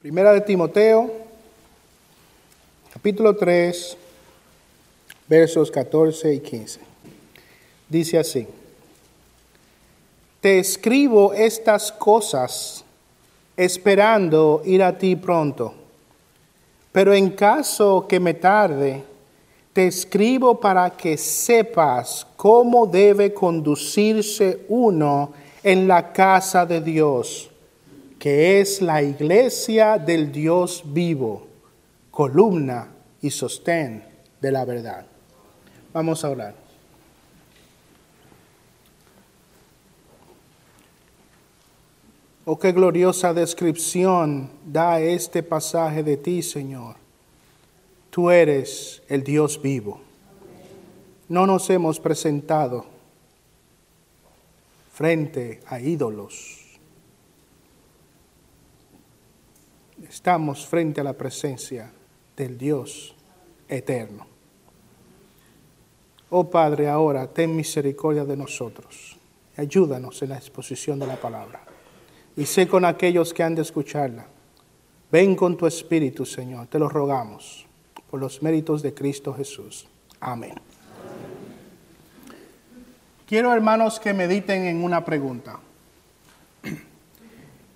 Primera de Timoteo, capítulo 3, versos 14 y 15. Dice así: Te escribo estas cosas esperando ir a ti pronto, pero en caso que me tarde, te escribo para que sepas cómo debe conducirse uno en la casa de Dios, que es la iglesia del Dios vivo, columna y sostén de la verdad. Vamos a orar. Oh, qué gloriosa descripción da este pasaje de ti, Señor. Tú eres el Dios vivo. No nos hemos presentado frente a ídolos. Estamos frente a la presencia del Dios eterno. Oh Padre, ahora ten misericordia de nosotros. Ayúdanos en la exposición de la palabra. Y sé con aquellos que han de escucharla. Ven con tu Espíritu, Señor. Te lo rogamos. Por los méritos de Cristo Jesús. Amén. Amén. Quiero, hermanos, que mediten en una pregunta.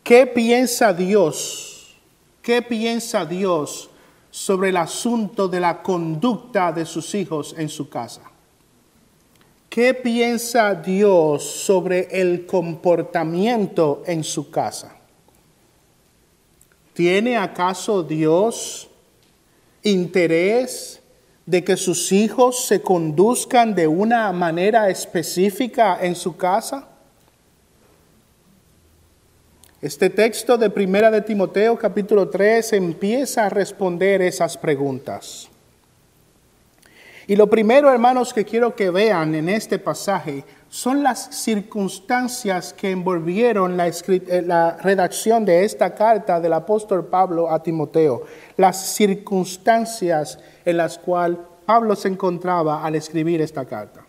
¿Qué piensa Dios? ¿Qué piensa Dios sobre el asunto de la conducta de sus hijos en su casa? ¿Qué piensa Dios sobre el comportamiento en su casa? ¿Tiene acaso Dios interés de que sus hijos se conduzcan de una manera específica en su casa? Este texto de Primera de Timoteo, capítulo 3, empieza a responder esas preguntas. Y lo primero, hermanos, que quiero que vean en este pasaje son las circunstancias que envolvieron la redacción de esta carta del apóstol Pablo a Timoteo. Las circunstancias en las cuales Pablo se encontraba al escribir esta carta.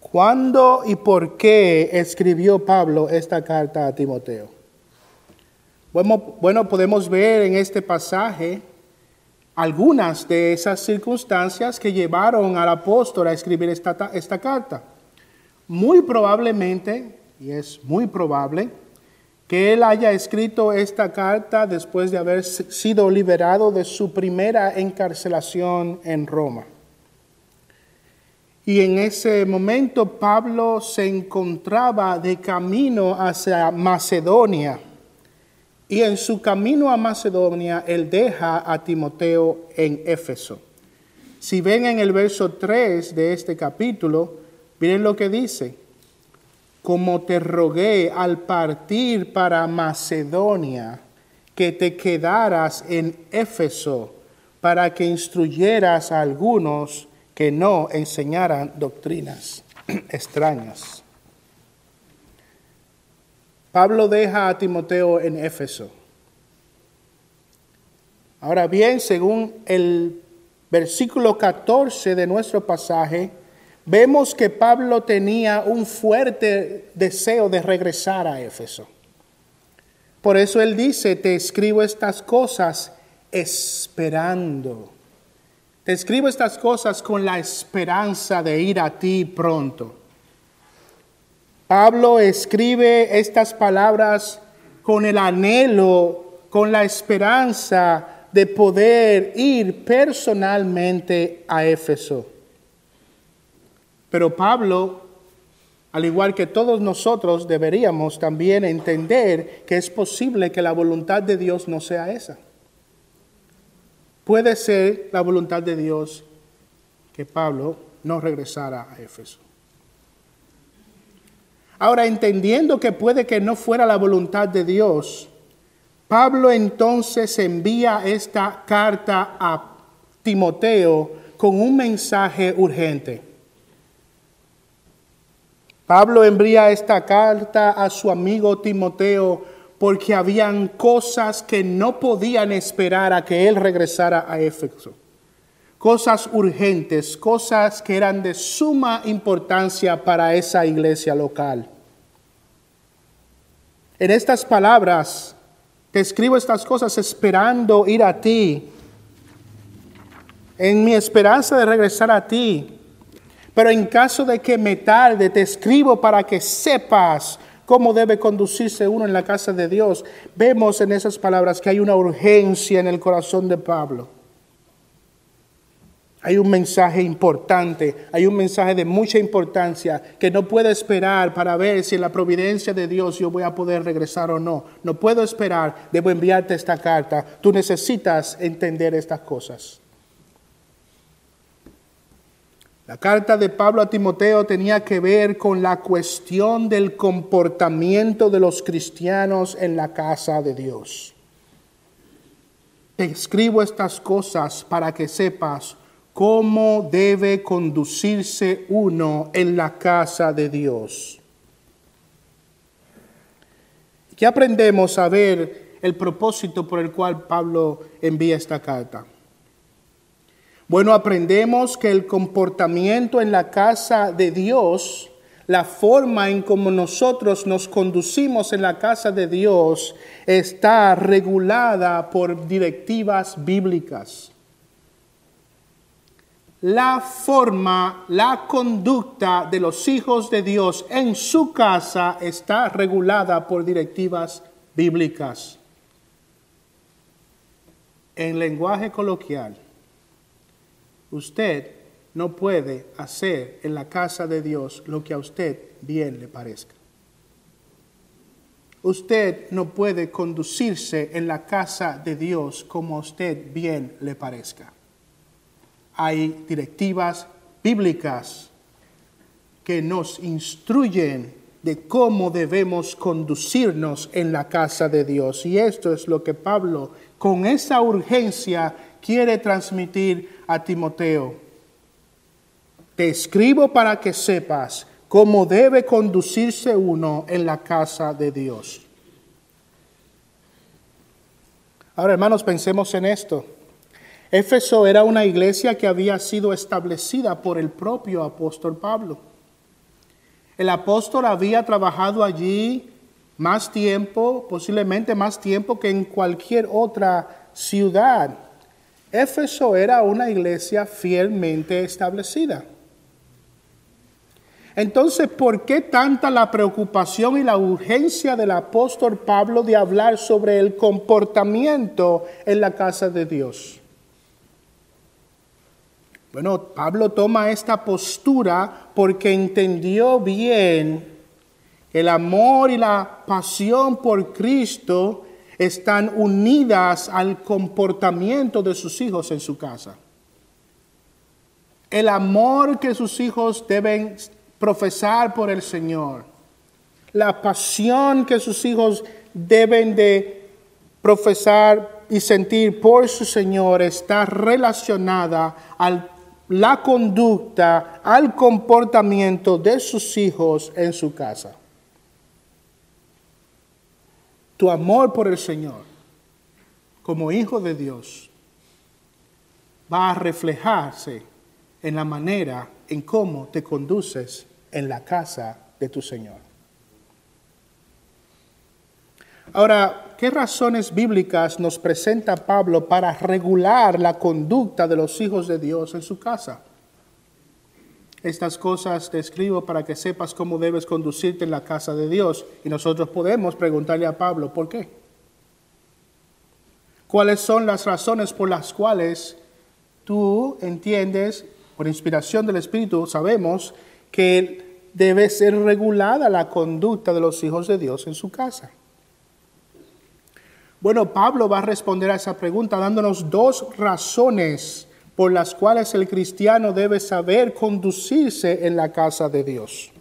¿Cuándo y por qué escribió Pablo esta carta a Timoteo? Bueno, podemos ver en este pasaje algunas de esas circunstancias que llevaron al apóstol a escribir esta carta. Muy probablemente, y es muy probable, que él haya escrito esta carta después de haber sido liberado de su primera encarcelación en Roma. Y en ese momento Pablo se encontraba de camino hacia Macedonia. Y en su camino a Macedonia, él deja a Timoteo en Éfeso. Si ven en el verso 3 de este capítulo, miren lo que dice. Como te rogué al partir para Macedonia, que te quedaras en Éfeso, para que instruyeras a algunos que no enseñaran doctrinas extrañas. Pablo deja a Timoteo en Éfeso. Ahora bien, según el versículo 14 de nuestro pasaje, vemos que Pablo tenía un fuerte deseo de regresar a Éfeso. Por eso él dice, te escribo estas cosas esperando. Te escribo estas cosas con la esperanza de ir a ti pronto. Pablo escribe estas palabras con el anhelo, con la esperanza de poder ir personalmente a Éfeso. Pero Pablo, al igual que todos nosotros, deberíamos también entender que es posible que la voluntad de Dios no sea esa. Puede ser la voluntad de Dios que Pablo no regresara a Éfeso. Ahora, entendiendo que puede que no fuera la voluntad de Dios, Pablo entonces envía esta carta a Timoteo con un mensaje urgente. Pablo envía esta carta a su amigo Timoteo porque habían cosas que no podían esperar a que él regresara a Éfeso. Cosas urgentes, cosas que eran de suma importancia para esa iglesia local. En estas palabras, Te escribo estas cosas esperando ir a ti, en mi esperanza de regresar a ti. Pero en caso de que me tarde, te escribo para que sepas cómo debe conducirse uno en la casa de Dios. Vemos en esas palabras que hay una urgencia en el corazón de Pablo. Hay un mensaje importante, hay un mensaje de mucha importancia que no puedo esperar para ver si en la providencia de Dios yo voy a poder regresar o no. No puedo esperar, debo enviarte esta carta. Tú necesitas entender estas cosas. La carta de Pablo a Timoteo tenía que ver con la cuestión del comportamiento de los cristianos en la casa de Dios. Te escribo estas cosas para que sepas cómo debe conducirse uno en la casa de Dios. ¿Qué aprendemos a ver el propósito por el cual Pablo envía esta carta? Bueno, aprendemos que el comportamiento en la casa de Dios, la forma en cómo nosotros nos conducimos en la casa de Dios, está regulada por directivas bíblicas. La forma, la conducta de los hijos de Dios en su casa está regulada por directivas bíblicas. En lenguaje coloquial, usted no puede hacer en la casa de Dios lo que a usted bien le parezca. Usted no puede conducirse en la casa de Dios como a usted bien le parezca. Hay directivas bíblicas que nos instruyen de cómo debemos conducirnos en la casa de Dios. Y esto es lo que Pablo, con esa urgencia, quiere transmitir a Timoteo. Te escribo para que sepas cómo debe conducirse uno en la casa de Dios. Ahora, hermanos, pensemos en esto. Éfeso era una iglesia que había sido establecida por el propio apóstol Pablo. El apóstol había trabajado allí más tiempo, posiblemente más tiempo que en cualquier otra ciudad. Éfeso era una iglesia fielmente establecida. Entonces, ¿por qué tanta la preocupación y la urgencia del apóstol Pablo de hablar sobre el comportamiento en la casa de Dios? Bueno, Pablo toma esta postura porque entendió bien que el amor y la pasión por Cristo están unidas al comportamiento de sus hijos en su casa. El amor que sus hijos deben profesar por el Señor, la pasión que sus hijos deben de profesar y sentir por su Señor está relacionada al la conducta, al comportamiento de sus hijos en su casa. Tu amor por el Señor, como hijo de Dios, va a reflejarse en la manera en cómo te conduces en la casa de tu Señor. Ahora, ¿qué razones bíblicas nos presenta Pablo para regular la conducta de los hijos de Dios en su casa? Estas cosas te escribo para que sepas cómo debes conducirte en la casa de Dios. Y nosotros podemos preguntarle a Pablo, ¿por qué? ¿Cuáles son las razones por las cuales tú entiendes, por inspiración del Espíritu, sabemos que debe ser regulada la conducta de los hijos de Dios en su casa? Bueno, Pablo va a responder a esa pregunta dándonos dos razones por las cuales el cristiano debe saber conducirse en la casa de Dios.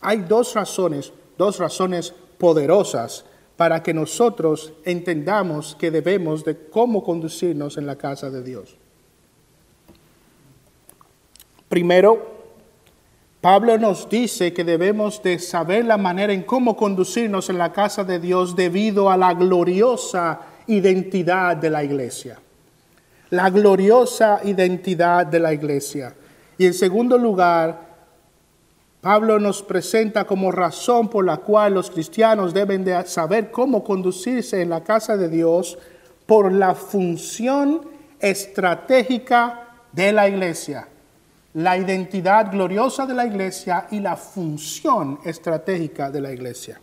Hay dos razones poderosas para que nosotros entendamos que debemos de cómo conducirnos en la casa de Dios. Primero, Pablo nos dice que debemos de saber la manera en cómo conducirnos en la casa de Dios debido a la gloriosa identidad de la iglesia. La gloriosa identidad de la iglesia. Y en segundo lugar, Pablo nos presenta como razón por la cual los cristianos deben de saber cómo conducirse en la casa de Dios por la función estratégica de la iglesia. La identidad gloriosa de la iglesia y la función estratégica de la iglesia.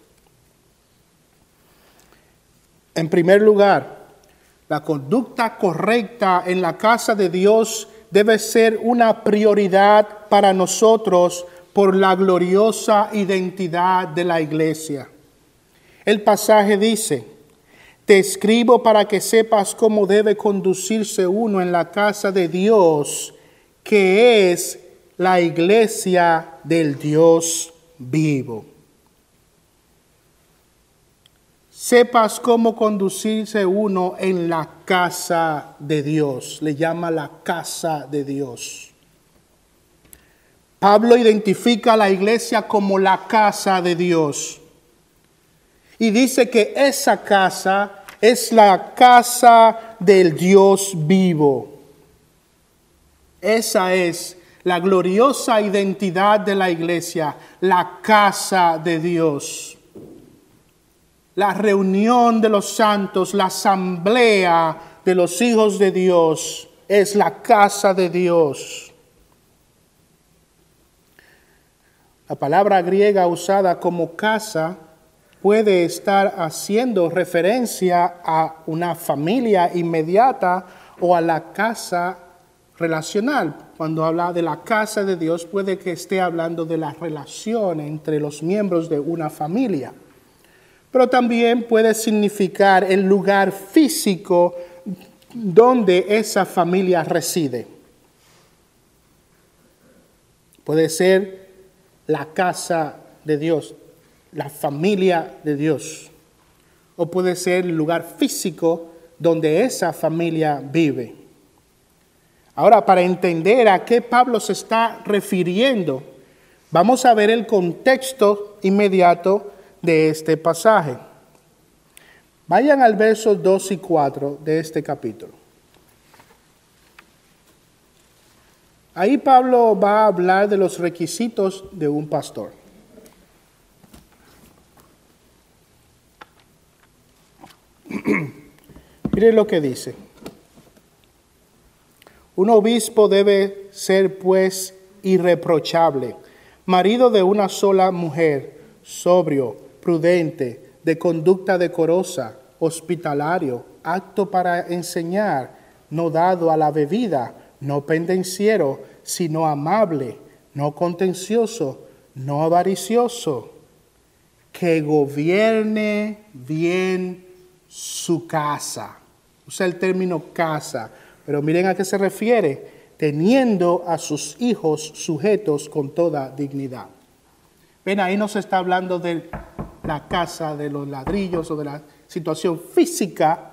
En primer lugar, la conducta correcta en la casa de Dios debe ser una prioridad para nosotros por la gloriosa identidad de la iglesia. El pasaje dice, te escribo para que sepas cómo debe conducirse uno en la casa de Dios, que es la iglesia del Dios vivo. Sepas cómo conducirse uno en la casa de Dios. Le llama la casa de Dios. Pablo identifica a la iglesia como la casa de Dios. Y dice que esa casa es la casa del Dios vivo. Esa es la gloriosa identidad de la iglesia, la casa de Dios. La reunión de los santos, la asamblea de los hijos de Dios es la casa de Dios. La palabra griega usada como casa puede estar haciendo referencia a una familia inmediata o a la casa relacional. Cuando habla de la casa de Dios, puede que esté hablando de la relación entre los miembros de una familia. Pero también puede significar el lugar físico donde esa familia reside. Puede ser la casa de Dios, la familia de Dios. O puede ser el lugar físico donde esa familia vive. Ahora, para entender a qué Pablo se está refiriendo, vamos a ver el contexto inmediato de este pasaje. Vayan al versos 2 y 4 de este capítulo. Ahí Pablo va a hablar de los requisitos de un pastor. Miren lo que dice. Un obispo debe ser, pues, irreprochable, marido de una sola mujer, sobrio, prudente, de conducta decorosa, hospitalario, apto para enseñar, no dado a la bebida, no pendenciero, sino amable, no contencioso, no avaricioso, que gobierne bien su casa. Usa el término casa, pero miren a qué se refiere, teniendo a sus hijos sujetos con toda dignidad. Ven, ahí no se está hablando de la casa, de los ladrillos o de la situación física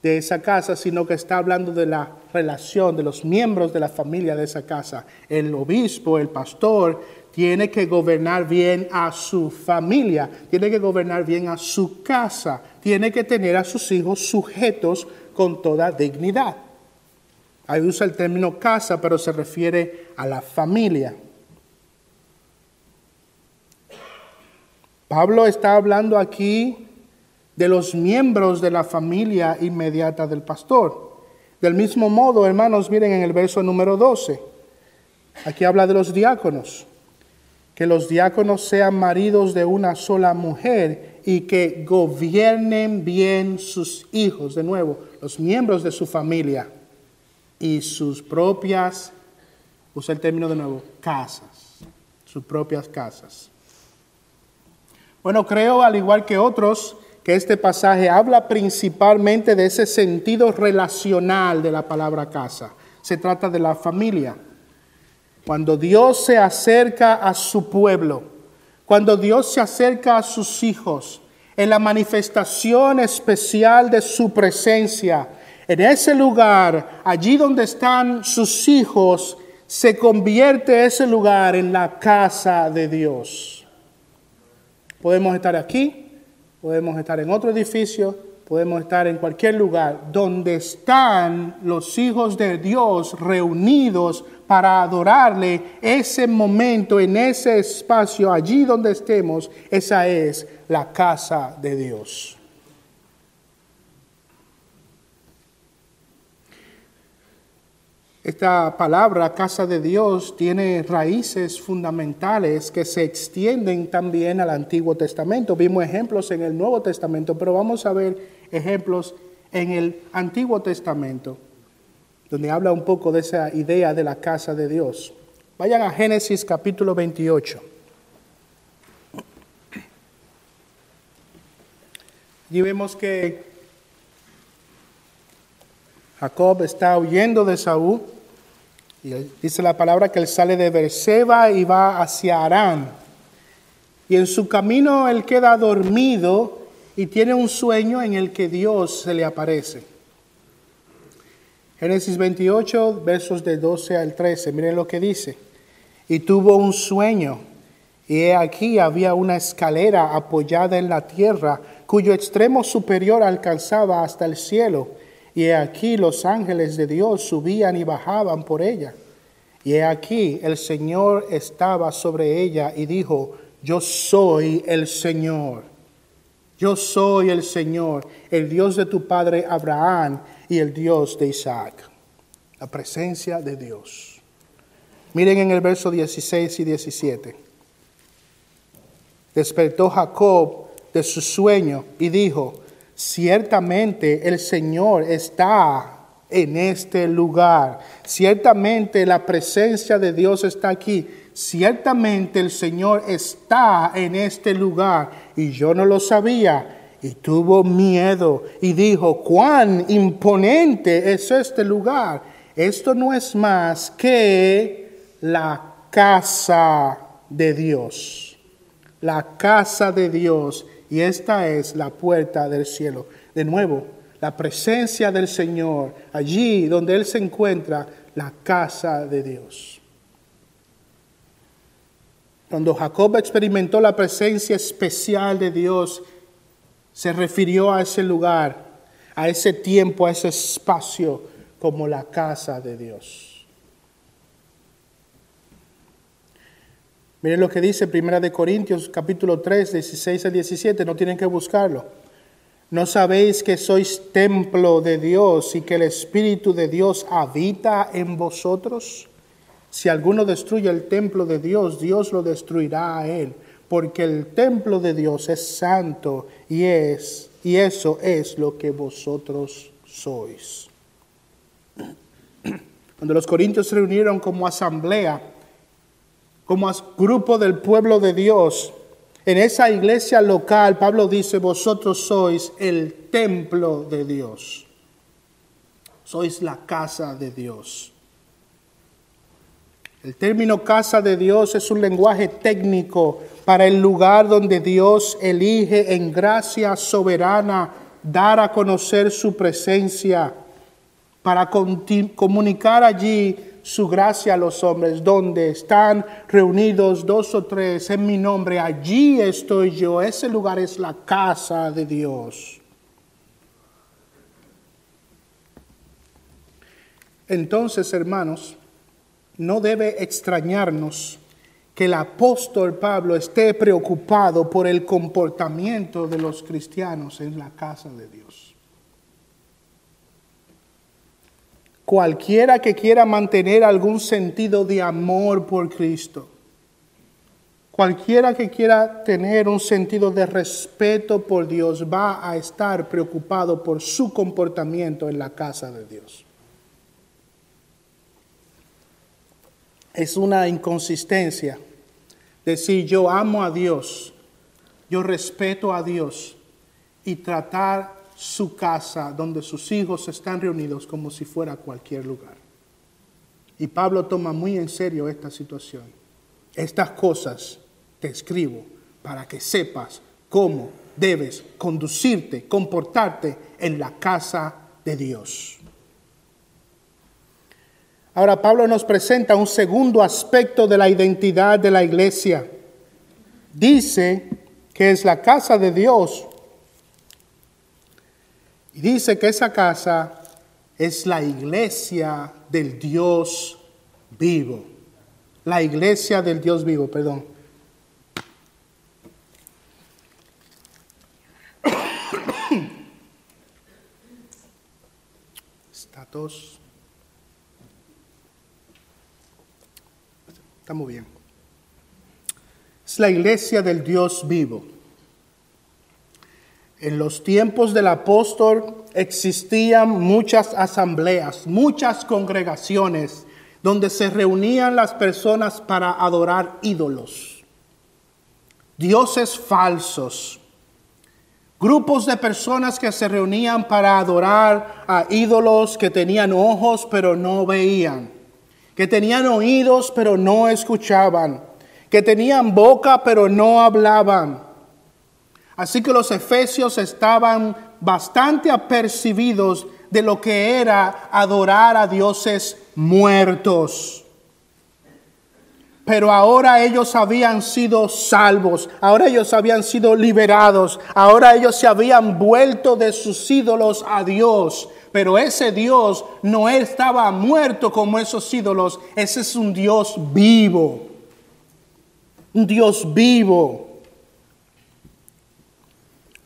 de esa casa, sino que está hablando de la relación de los miembros de la familia de esa casa. El obispo, el pastor, tiene que gobernar bien a su familia, tiene que gobernar bien a su casa, tiene que tener a sus hijos sujetos con toda dignidad. Ahí usa el término casa, pero se refiere a la familia. Pablo está hablando aquí de los miembros de la familia inmediata del pastor. Del mismo modo, hermanos, miren en el verso número 12. Aquí habla de los diáconos. Que los diáconos sean maridos de una sola mujer y que gobiernen bien sus hijos. De nuevo, los miembros de su familia y sus propias, usa el término de nuevo, casas. Sus propias casas. Bueno, creo, al igual que otros, que este pasaje habla principalmente de ese sentido relacional de la palabra casa. Se trata de la familia. Cuando Dios se acerca a su pueblo, cuando Dios se acerca a sus hijos, en la manifestación especial de su presencia, en ese lugar, allí donde están sus hijos, se convierte ese lugar en la casa de Dios. Podemos estar aquí. Podemos estar en otro edificio, podemos estar en cualquier lugar donde están los hijos de Dios reunidos para adorarle. Ese momento, en ese espacio, allí donde estemos, esa es la casa de Dios. Esta palabra, casa de Dios, tiene raíces fundamentales que se extienden también al Antiguo Testamento. Vimos ejemplos en el Nuevo Testamento, pero vamos a ver ejemplos en el Antiguo Testamento, donde habla un poco de esa idea de la casa de Dios. Vayan a Génesis capítulo 28. Allí vemos que Jacob está huyendo de Saúl. Y dice la palabra que él sale de Berseba y va hacia Arán. Y en su camino él queda dormido y tiene un sueño en el que Dios se le aparece. Génesis 28, versos de 12 al 13. Miren lo que dice. Y tuvo un sueño, y he aquí había una escalera apoyada en la tierra, cuyo extremo superior alcanzaba hasta el cielo. Y he aquí los ángeles de Dios subían y bajaban por ella. Y he aquí el Señor estaba sobre ella y dijo, yo soy el Señor. Yo soy el Señor, el Dios de tu padre Abraham y el Dios de Isaac. La presencia de Dios. Miren en el verso 16 y 17. Despertó Jacob de su sueño y dijo, ciertamente el Señor está en este lugar. Ciertamente la presencia de Dios está aquí. Ciertamente el Señor está en este lugar. Y yo no lo sabía. Y tuvo miedo. Y dijo, cuán imponente es este lugar. Esto no es más que la casa de Dios. La casa de Dios. Y esta es la puerta del cielo. De nuevo, la presencia del Señor, allí donde Él se encuentra, la casa de Dios. Cuando Jacob experimentó la presencia especial de Dios, se refirió a ese lugar, a ese tiempo, a ese espacio, como la casa de Dios. Miren lo que dice Primera de Corintios, capítulo 3, 16 al 17. No tienen que buscarlo. ¿No sabéis que sois templo de Dios y que el Espíritu de Dios habita en vosotros? Si alguno destruye el templo de Dios, Dios lo destruirá a él. Porque el templo de Dios es santo y eso es lo que vosotros sois. Cuando los corintios se reunieron como asamblea, como grupo del pueblo de Dios, en esa iglesia local, Pablo dice, vosotros sois el templo de Dios. Sois la casa de Dios. El término casa de Dios es un lenguaje técnico para el lugar donde Dios elige en gracia soberana dar a conocer su presencia, para comunicar allí su gracia a los hombres, donde están reunidos dos o tres en mi nombre, allí estoy yo. Ese lugar es la casa de Dios. Entonces, hermanos, no debe extrañarnos que el apóstol Pablo esté preocupado por el comportamiento de los cristianos en la casa de Dios. Cualquiera que quiera mantener algún sentido de amor por Cristo, cualquiera que quiera tener un sentido de respeto por Dios, va a estar preocupado por su comportamiento en la casa de Dios. Es una inconsistencia decir yo amo a Dios, yo respeto a Dios y tratar su casa donde sus hijos están reunidos como si fuera cualquier lugar. Y Pablo toma muy en serio esta situación. Estas cosas te escribo para que sepas cómo debes conducirte, comportarte en la casa de Dios. Ahora Pablo nos presenta un segundo aspecto de la identidad de la iglesia. Dice que es la casa de Dios. Y dice que esa casa es la iglesia del Dios vivo. La iglesia del Dios vivo, perdón. Estatus. Está muy bien. Es la iglesia del Dios vivo. En los tiempos del apóstol existían muchas asambleas, muchas congregaciones donde se reunían las personas para adorar ídolos, dioses falsos, grupos de personas que se reunían para adorar a ídolos que tenían ojos pero no veían, que tenían oídos pero no escuchaban, que tenían boca pero no hablaban. Así que los efesios estaban bastante apercibidos de lo que era adorar a dioses muertos. Pero ahora ellos habían sido salvos, ahora ellos habían sido liberados, ahora ellos se habían vuelto de sus ídolos a Dios. Pero ese Dios no estaba muerto como esos ídolos, ese es un Dios vivo. Un Dios vivo.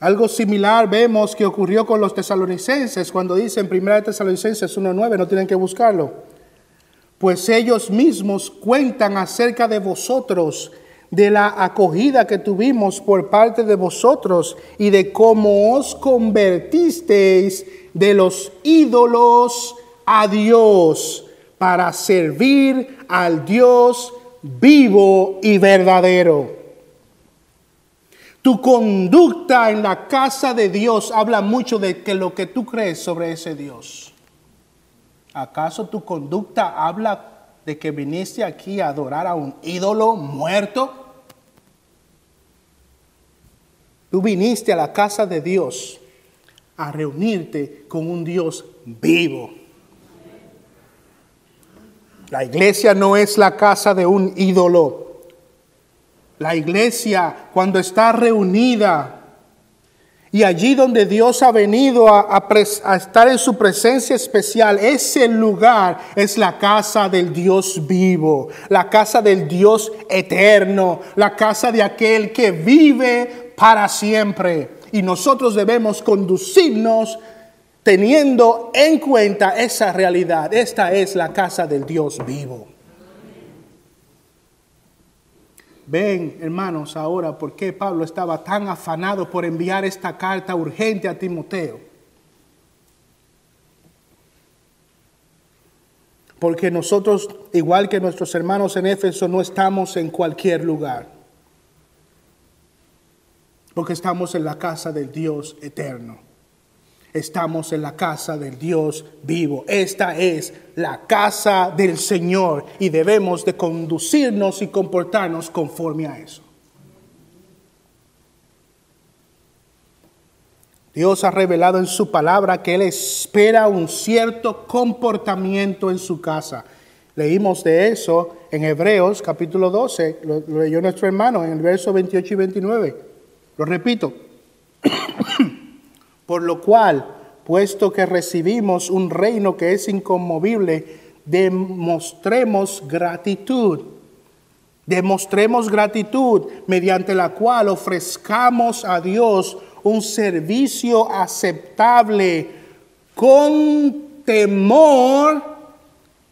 Algo similar vemos que ocurrió con los tesalonicenses cuando dicen Primera de Tesalonicenses 1:9, no tienen que buscarlo. Pues ellos mismos cuentan acerca de vosotros, de la acogida que tuvimos por parte de vosotros y de cómo os convertisteis de los ídolos a Dios para servir al Dios vivo y verdadero. Tu conducta en la casa de Dios habla mucho de que lo que tú crees sobre ese Dios. ¿Acaso tu conducta habla de que viniste aquí a adorar a un ídolo muerto? Tú viniste a la casa de Dios a reunirte con un Dios vivo. La iglesia no es la casa de un ídolo. La iglesia, cuando está reunida y allí donde Dios ha venido a estar en su presencia especial, ese lugar es la casa del Dios vivo, la casa del Dios eterno, la casa de aquel que vive para siempre. Y nosotros debemos conducirnos teniendo en cuenta esa realidad. Esta es la casa del Dios vivo. Ven, hermanos, ahora por qué Pablo estaba tan afanado por enviar esta carta urgente a Timoteo. Porque nosotros, igual que nuestros hermanos en Éfeso, no estamos en cualquier lugar. Porque estamos en la casa del Dios eterno. Estamos en la casa del Dios vivo. Esta es la casa del Señor y debemos de conducirnos y comportarnos conforme a eso. Dios ha revelado en su palabra que Él espera un cierto comportamiento en su casa. Leímos de eso en Hebreos capítulo 12, lo leyó nuestro hermano en el verso 28 y 29. Lo repito. Por lo cual, puesto que recibimos un reino que es inconmovible, demostremos gratitud mediante la cual ofrezcamos a Dios un servicio aceptable con temor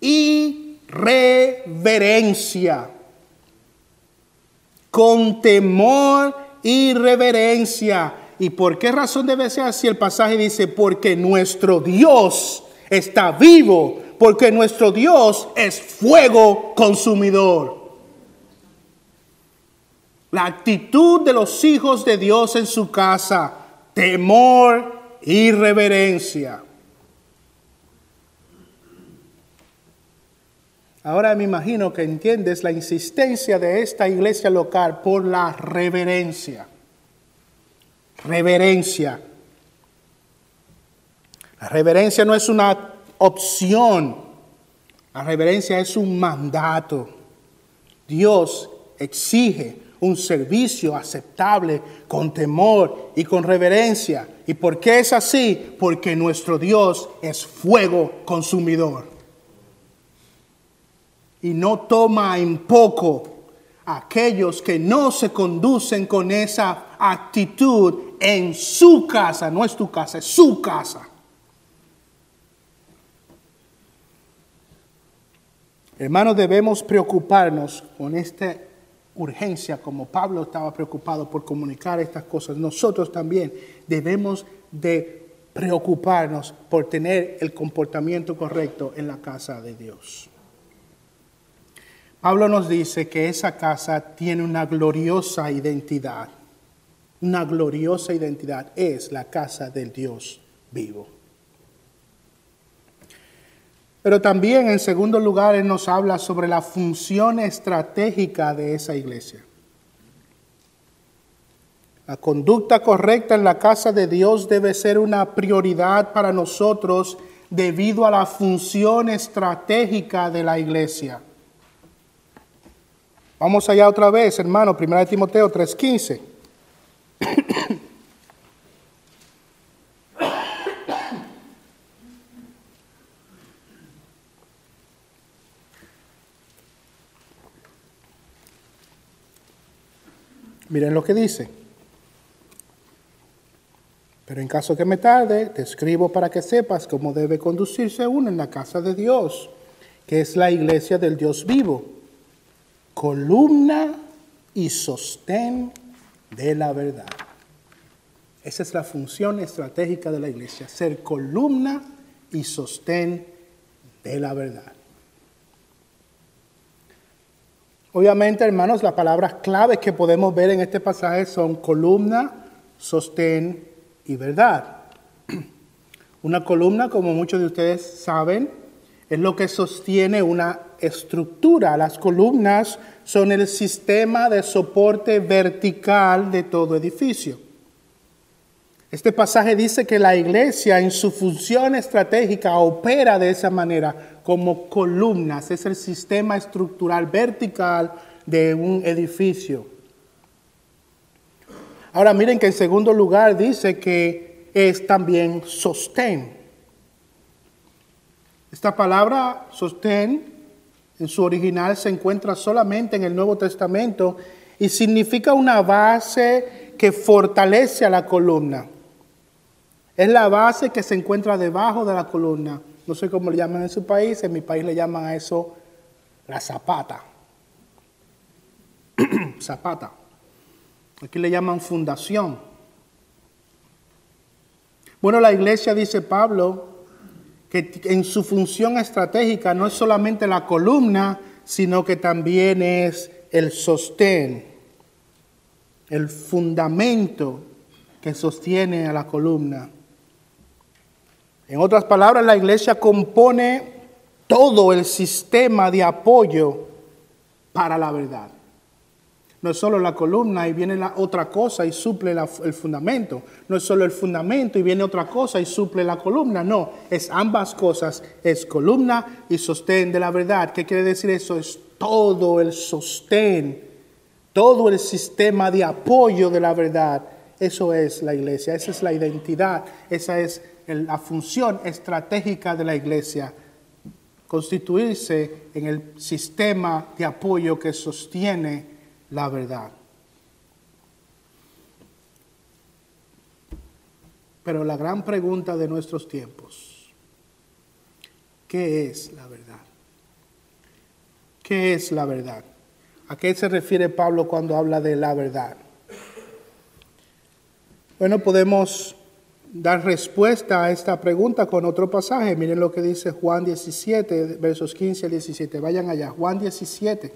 y reverencia. Con temor y reverencia. ¿Y por qué razón debe ser así? El pasaje dice, porque nuestro Dios está vivo, porque nuestro Dios es fuego consumidor. La actitud de los hijos de Dios en su casa, temor y reverencia. Ahora me imagino que entiendes la insistencia de esta iglesia local por la reverencia. Reverencia. La reverencia no es una opción. La reverencia es un mandato. Dios exige un servicio aceptable, con temor y con reverencia. ¿Y por qué es así? Porque nuestro Dios es fuego consumidor. Y no toma en poco a aquellos que no se conducen con esa actitud en su casa. No es tu casa, es su casa. Hermanos, debemos preocuparnos con esta urgencia, como Pablo estaba preocupado por comunicar estas cosas. Nosotros también debemos de preocuparnos por tener el comportamiento correcto en la casa de Dios. Pablo nos dice que esa casa tiene una gloriosa identidad. Una gloriosa identidad, es la casa del Dios vivo. Pero también, en segundo lugar, él nos habla sobre la función estratégica de esa iglesia. La conducta correcta en la casa de Dios debe ser una prioridad para nosotros debido a la función estratégica de la iglesia. Vamos allá otra vez, hermano, Primera de Timoteo 3:15. Miren lo que dice. Pero en caso que me tarde, te escribo para que sepas cómo debe conducirse uno en la casa de Dios, que es la iglesia del Dios vivo, columna y sostén de la verdad. Esa es la función estratégica de la iglesia, ser columna y sostén de la verdad. Obviamente, hermanos, las palabras claves que podemos ver en este pasaje son columna, sostén y verdad. Una columna, como muchos de ustedes saben, es lo que sostiene una estructura. Las columnas son el sistema de soporte vertical de todo edificio. Este pasaje dice que la iglesia en su función estratégica opera de esa manera, como columnas. Es el sistema estructural vertical de un edificio. Ahora miren que en segundo lugar dice que es también sostén. Esta palabra sostén en su original se encuentra solamente en el Nuevo Testamento y significa una base que fortalece a la columna. Es la base que se encuentra debajo de la columna. No sé cómo le llaman en su país. En mi país le llaman a eso la zapata. Zapata. Aquí le llaman fundación. Bueno, la iglesia, dice Pablo, que en su función estratégica no es solamente la columna, sino que también es el sostén, el fundamento que sostiene a la columna. En otras palabras, la iglesia compone todo el sistema de apoyo para la verdad. No es solo la columna y viene la otra cosa y suple el fundamento. No es solo el fundamento y viene otra cosa y suple la columna. No, es ambas cosas. Es columna y sostén de la verdad. ¿Qué quiere decir eso? Es todo el sostén, todo el sistema de apoyo de la verdad. Eso es la iglesia, esa es la identidad, esa es la función estratégica de la iglesia, constituirse en el sistema de apoyo que sostiene la verdad. Pero la gran pregunta de nuestros tiempos, ¿qué es la verdad? ¿Qué es la verdad? ¿A qué se refiere Pablo cuando habla de la verdad? Bueno, podemos dar respuesta a esta pregunta con otro pasaje. Miren lo que dice Juan 17, versos 15 al 17. Vayan allá, Juan 17.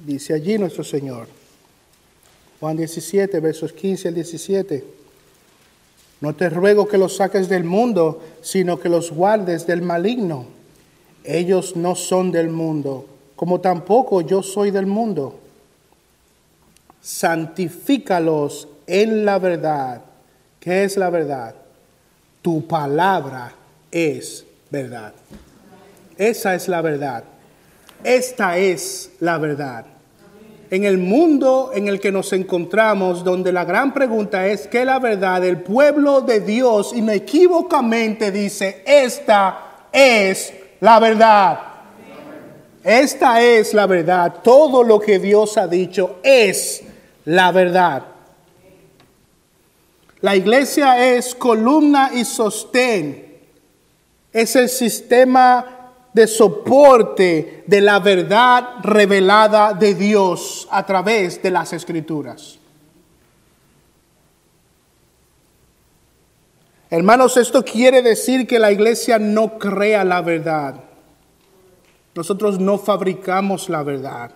Dice allí nuestro Señor. Juan 17, versos 15 al 17. No te ruego que los saques del mundo, sino que los guardes del maligno. Ellos no son del mundo, como tampoco yo soy del mundo. Santifícalos en la verdad. ¿Qué es la verdad? Tu palabra es verdad. Esa es la verdad. Esta es la verdad. En el mundo en el que nos encontramos, donde la gran pregunta es que la verdad del pueblo de Dios inequívocamente dice, esta es la verdad. Esta es la verdad. Todo lo que Dios ha dicho es la verdad. La iglesia es columna y sostén. Es el sistema de soporte de la verdad revelada de Dios a través de las Escrituras. Hermanos, esto quiere decir que la iglesia no crea la verdad. Nosotros no fabricamos la verdad.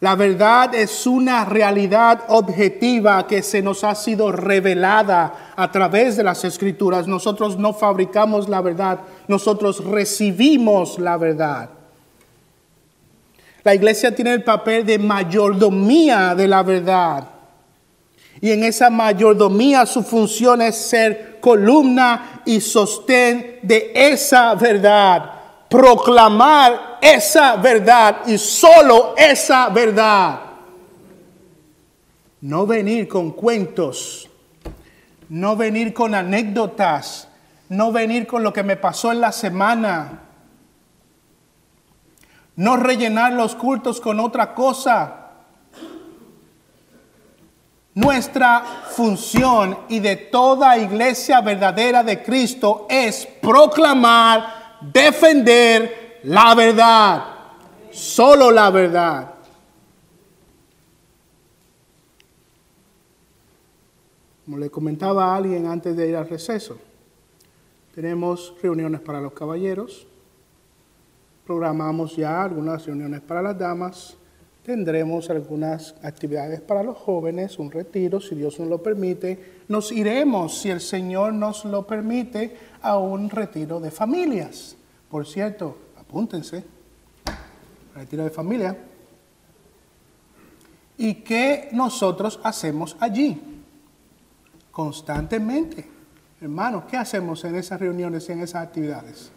La verdad es una realidad objetiva que se nos ha sido revelada a través de las Escrituras. Nosotros no fabricamos la verdad, nosotros recibimos la verdad. La iglesia tiene el papel de mayordomía de la verdad. Y en esa mayordomía su función es ser columna y sostén de esa verdad. Proclamar esa verdad y solo esa verdad. No venir con cuentos, no venir con anécdotas, no venir con lo que me pasó en la semana. No rellenar los cultos con otra cosa. Nuestra función y de toda iglesia verdadera de Cristo es proclamar, defender la verdad, solo la verdad. Como le comentaba a alguien antes de ir al receso, tenemos reuniones para los caballeros, programamos ya algunas reuniones para las damas, tendremos algunas actividades para los jóvenes, un retiro, si Dios nos lo permite. Nos iremos, si el Señor nos lo permite, a un retiro de familias. Por cierto, apúntense. Retiro de familia. ¿Y qué nosotros hacemos allí? Constantemente. Hermanos, ¿qué hacemos en esas reuniones y en esas actividades?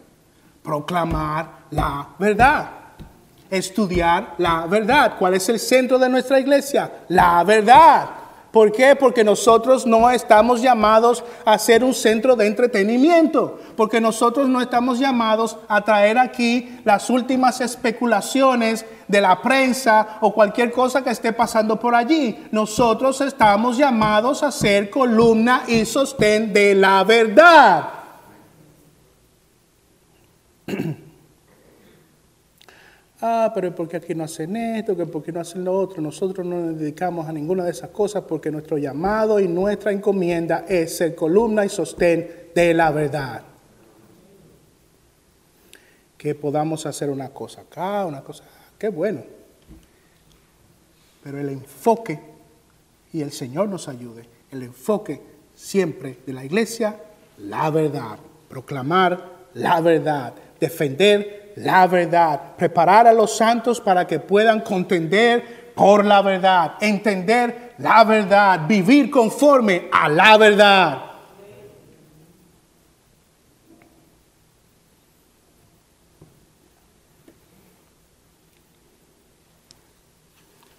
Proclamar la verdad. Estudiar la verdad. ¿Cuál es el centro de nuestra iglesia? La verdad. ¿Por qué? Porque nosotros no estamos llamados a ser un centro de entretenimiento. Porque nosotros no estamos llamados a traer aquí las últimas especulaciones de la prensa o cualquier cosa que esté pasando por allí. Nosotros estamos llamados a ser columna y sostén de la verdad. Ah, pero ¿por qué aquí no hacen esto? ¿Por qué no hacen lo otro? Nosotros no nos dedicamos a ninguna de esas cosas porque nuestro llamado y nuestra encomienda es ser columna y sostén de la verdad. Que podamos hacer una cosa acá, una cosa acá, qué bueno. Pero el enfoque, y el Señor nos ayude, el enfoque siempre de la iglesia, la verdad. Proclamar la verdad, defender la verdad, preparar a los santos para que puedan contender por la verdad, entender la verdad, vivir conforme a la verdad.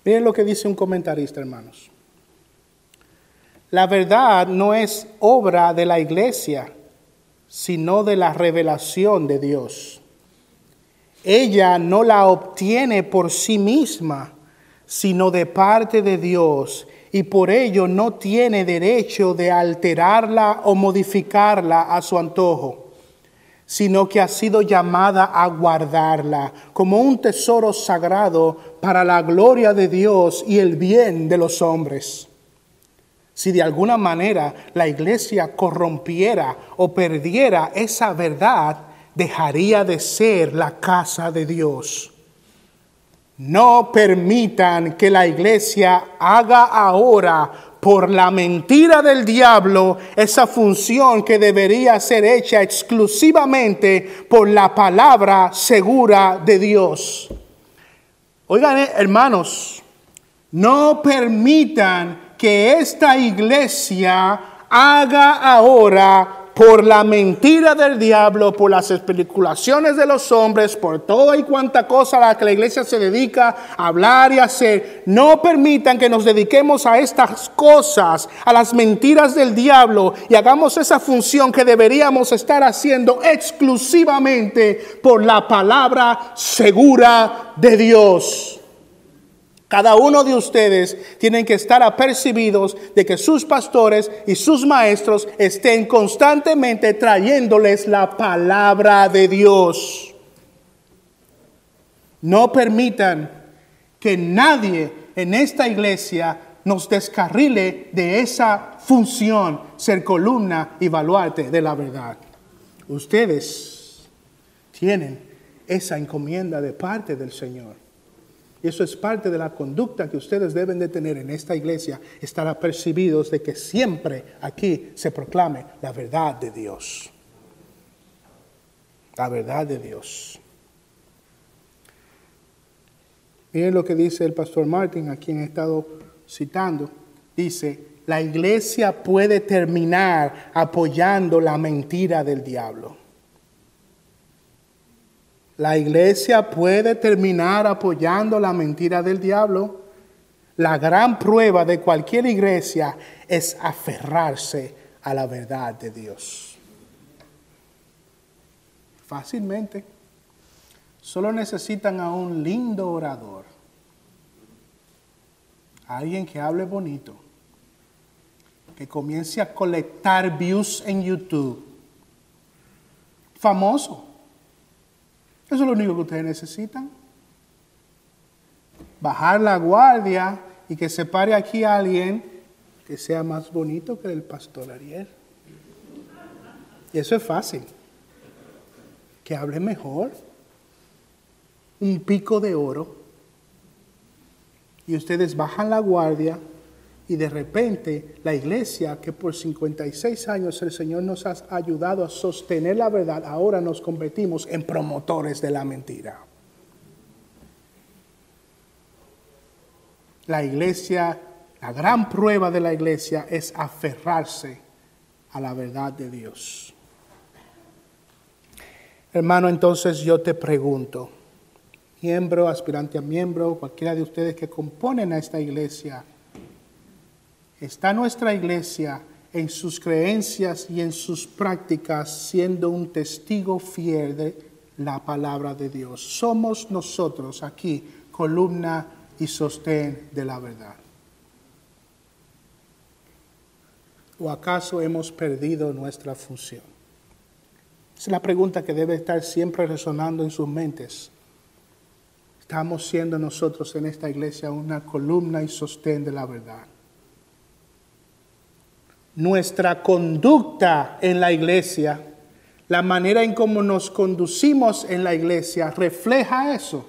Miren lo que dice un comentarista, hermanos. La verdad no es obra de la iglesia, sino de la revelación de Dios. Ella no la obtiene por sí misma, sino de parte de Dios, y por ello no tiene derecho de alterarla o modificarla a su antojo, sino que ha sido llamada a guardarla como un tesoro sagrado para la gloria de Dios y el bien de los hombres. Si de alguna manera la iglesia corrompiera o perdiera esa verdad, dejaría de ser la casa de Dios. No permitan que la iglesia haga ahora por la mentira del diablo esa función que debería ser hecha exclusivamente por la palabra segura de Dios. Oigan, hermanos, no permitan que esta iglesia haga ahora por la mentira del diablo, por las especulaciones de los hombres, por toda y cuanta cosa a la que la iglesia se dedica a hablar y hacer. No permitan que nos dediquemos a estas cosas, a las mentiras del diablo, y hagamos esa función que deberíamos estar haciendo exclusivamente por la palabra segura de Dios. Cada uno de ustedes tienen que estar apercibidos de que sus pastores y sus maestros estén constantemente trayéndoles la palabra de Dios. No permitan que nadie en esta iglesia nos descarrile de esa función, ser columna y baluarte de la verdad. Ustedes tienen esa encomienda de parte del Señor. Y eso es parte de la conducta que ustedes deben de tener en esta iglesia, estar apercibidos de que siempre aquí se proclame la verdad de Dios. La verdad de Dios. Miren lo que dice el pastor Martin, a quien he estado citando. Dice, la iglesia puede terminar apoyando la mentira del diablo. La iglesia puede terminar apoyando la mentira del diablo. La gran prueba de cualquier iglesia es aferrarse a la verdad de Dios. Fácilmente. Solo necesitan a un lindo orador. Alguien que hable bonito. Que comience a colectar views en YouTube. Famoso. Eso es lo único que ustedes necesitan. Bajar la guardia y que se pare aquí a alguien que sea más bonito que el pastor Ariel. Y eso es fácil. Que hable mejor. Un pico de oro. Y ustedes bajan la guardia y de repente la iglesia que por 56 años el Señor nos ha ayudado a sostener la verdad, ahora nos convertimos en promotores de la mentira. La iglesia, la gran prueba de la iglesia es aferrarse a la verdad de Dios. Hermano, entonces yo te pregunto, miembro, aspirante a miembro, cualquiera de ustedes que componen a esta iglesia, ¿está nuestra iglesia en sus creencias y en sus prácticas siendo un testigo fiel de la palabra de Dios? Somos nosotros aquí, columna y sostén de la verdad. ¿O acaso hemos perdido nuestra función? Esa es la pregunta que debe estar siempre resonando en sus mentes. ¿Estamos siendo nosotros en esta iglesia una columna y sostén de la verdad? Nuestra conducta en la iglesia, la manera en cómo nos conducimos en la iglesia, refleja eso.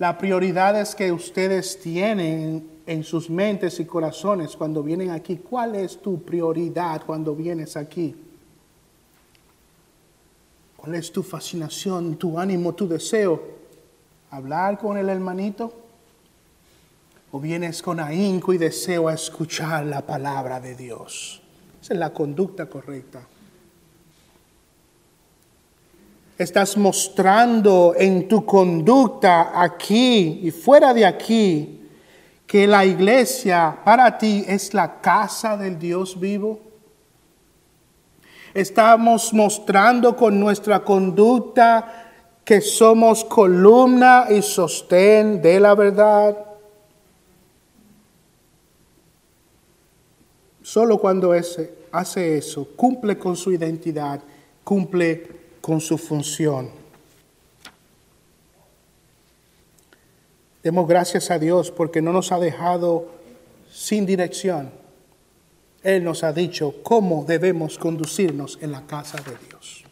Las prioridades que ustedes tienen en sus mentes y corazones cuando vienen aquí. ¿Cuál es tu prioridad cuando vienes aquí? ¿Cuál es tu fascinación, tu ánimo, tu deseo? ¿Hablar con el hermanito? ¿O vienes con ahínco y deseo a escuchar la palabra de Dios? Esa es la conducta correcta. Estás mostrando en tu conducta aquí y fuera de aquí que la iglesia para ti es la casa del Dios vivo. Estamos mostrando con nuestra conducta que somos columna y sostén de la verdad. Solo cuando hace eso, cumple con su identidad, cumple con su función. Demos gracias a Dios porque no nos ha dejado sin dirección. Él nos ha dicho cómo debemos conducirnos en la casa de Dios.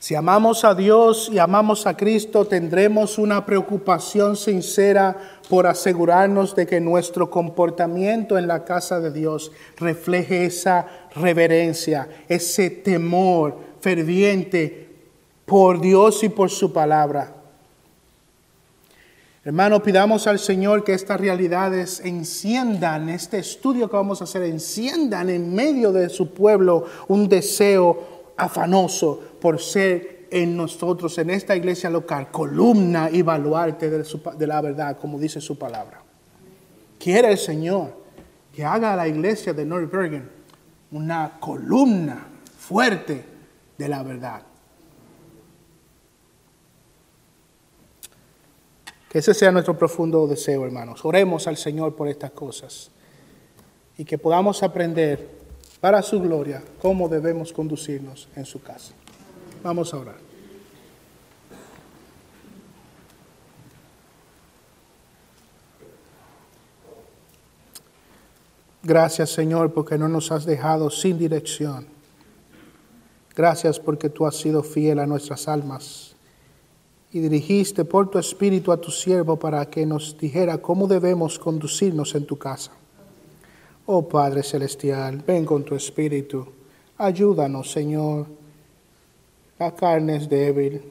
Si amamos a Dios y amamos a Cristo, tendremos una preocupación sincera por asegurarnos de que nuestro comportamiento en la casa de Dios refleje esa reverencia, ese temor ferviente por Dios y por su palabra. Hermano, pidamos al Señor que estas realidades enciendan, este estudio que vamos a hacer, enciendan en medio de su pueblo un deseo afanoso por ser en nosotros, en esta iglesia local, columna y baluarte de la verdad, como dice su palabra. Quiere el Señor que haga a la iglesia de Nordbergen una columna fuerte de la verdad. Que ese sea nuestro profundo deseo, hermanos. Oremos al Señor por estas cosas. Y que podamos aprender para su gloria cómo debemos conducirnos en su casa. Vamos a orar. Gracias, Señor, porque no nos has dejado sin dirección. Gracias porque tú has sido fiel a nuestras almas. Y dirigiste por tu espíritu a tu siervo para que nos dijera cómo debemos conducirnos en tu casa. Oh Padre Celestial, ven con tu espíritu. Ayúdanos, Señor. La carne es débil.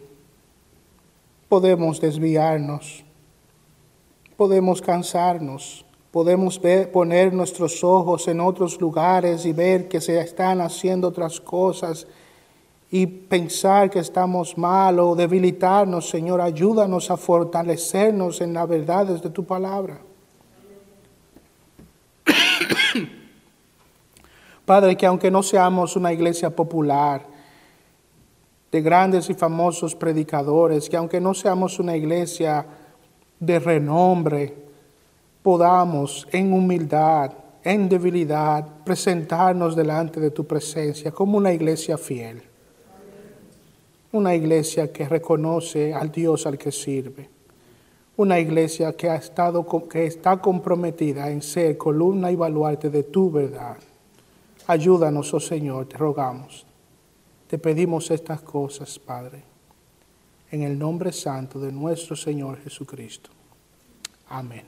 Podemos desviarnos. Podemos cansarnos. Podemos poner nuestros ojos en otros lugares y ver que se están haciendo otras cosas y pensar que estamos mal o debilitarnos, Señor. Ayúdanos a fortalecernos en las verdades de tu palabra. Padre, que aunque no seamos una iglesia popular, de grandes y famosos predicadores, que aunque no seamos una iglesia de renombre, podamos en humildad, en debilidad, presentarnos delante de tu presencia como una iglesia fiel. Una iglesia que reconoce al Dios al que sirve. Una iglesia que está comprometida en ser columna y baluarte de tu verdad. Ayúdanos, oh Señor, te rogamos. Te pedimos estas cosas, Padre, en el nombre santo de nuestro Señor Jesucristo. Amén.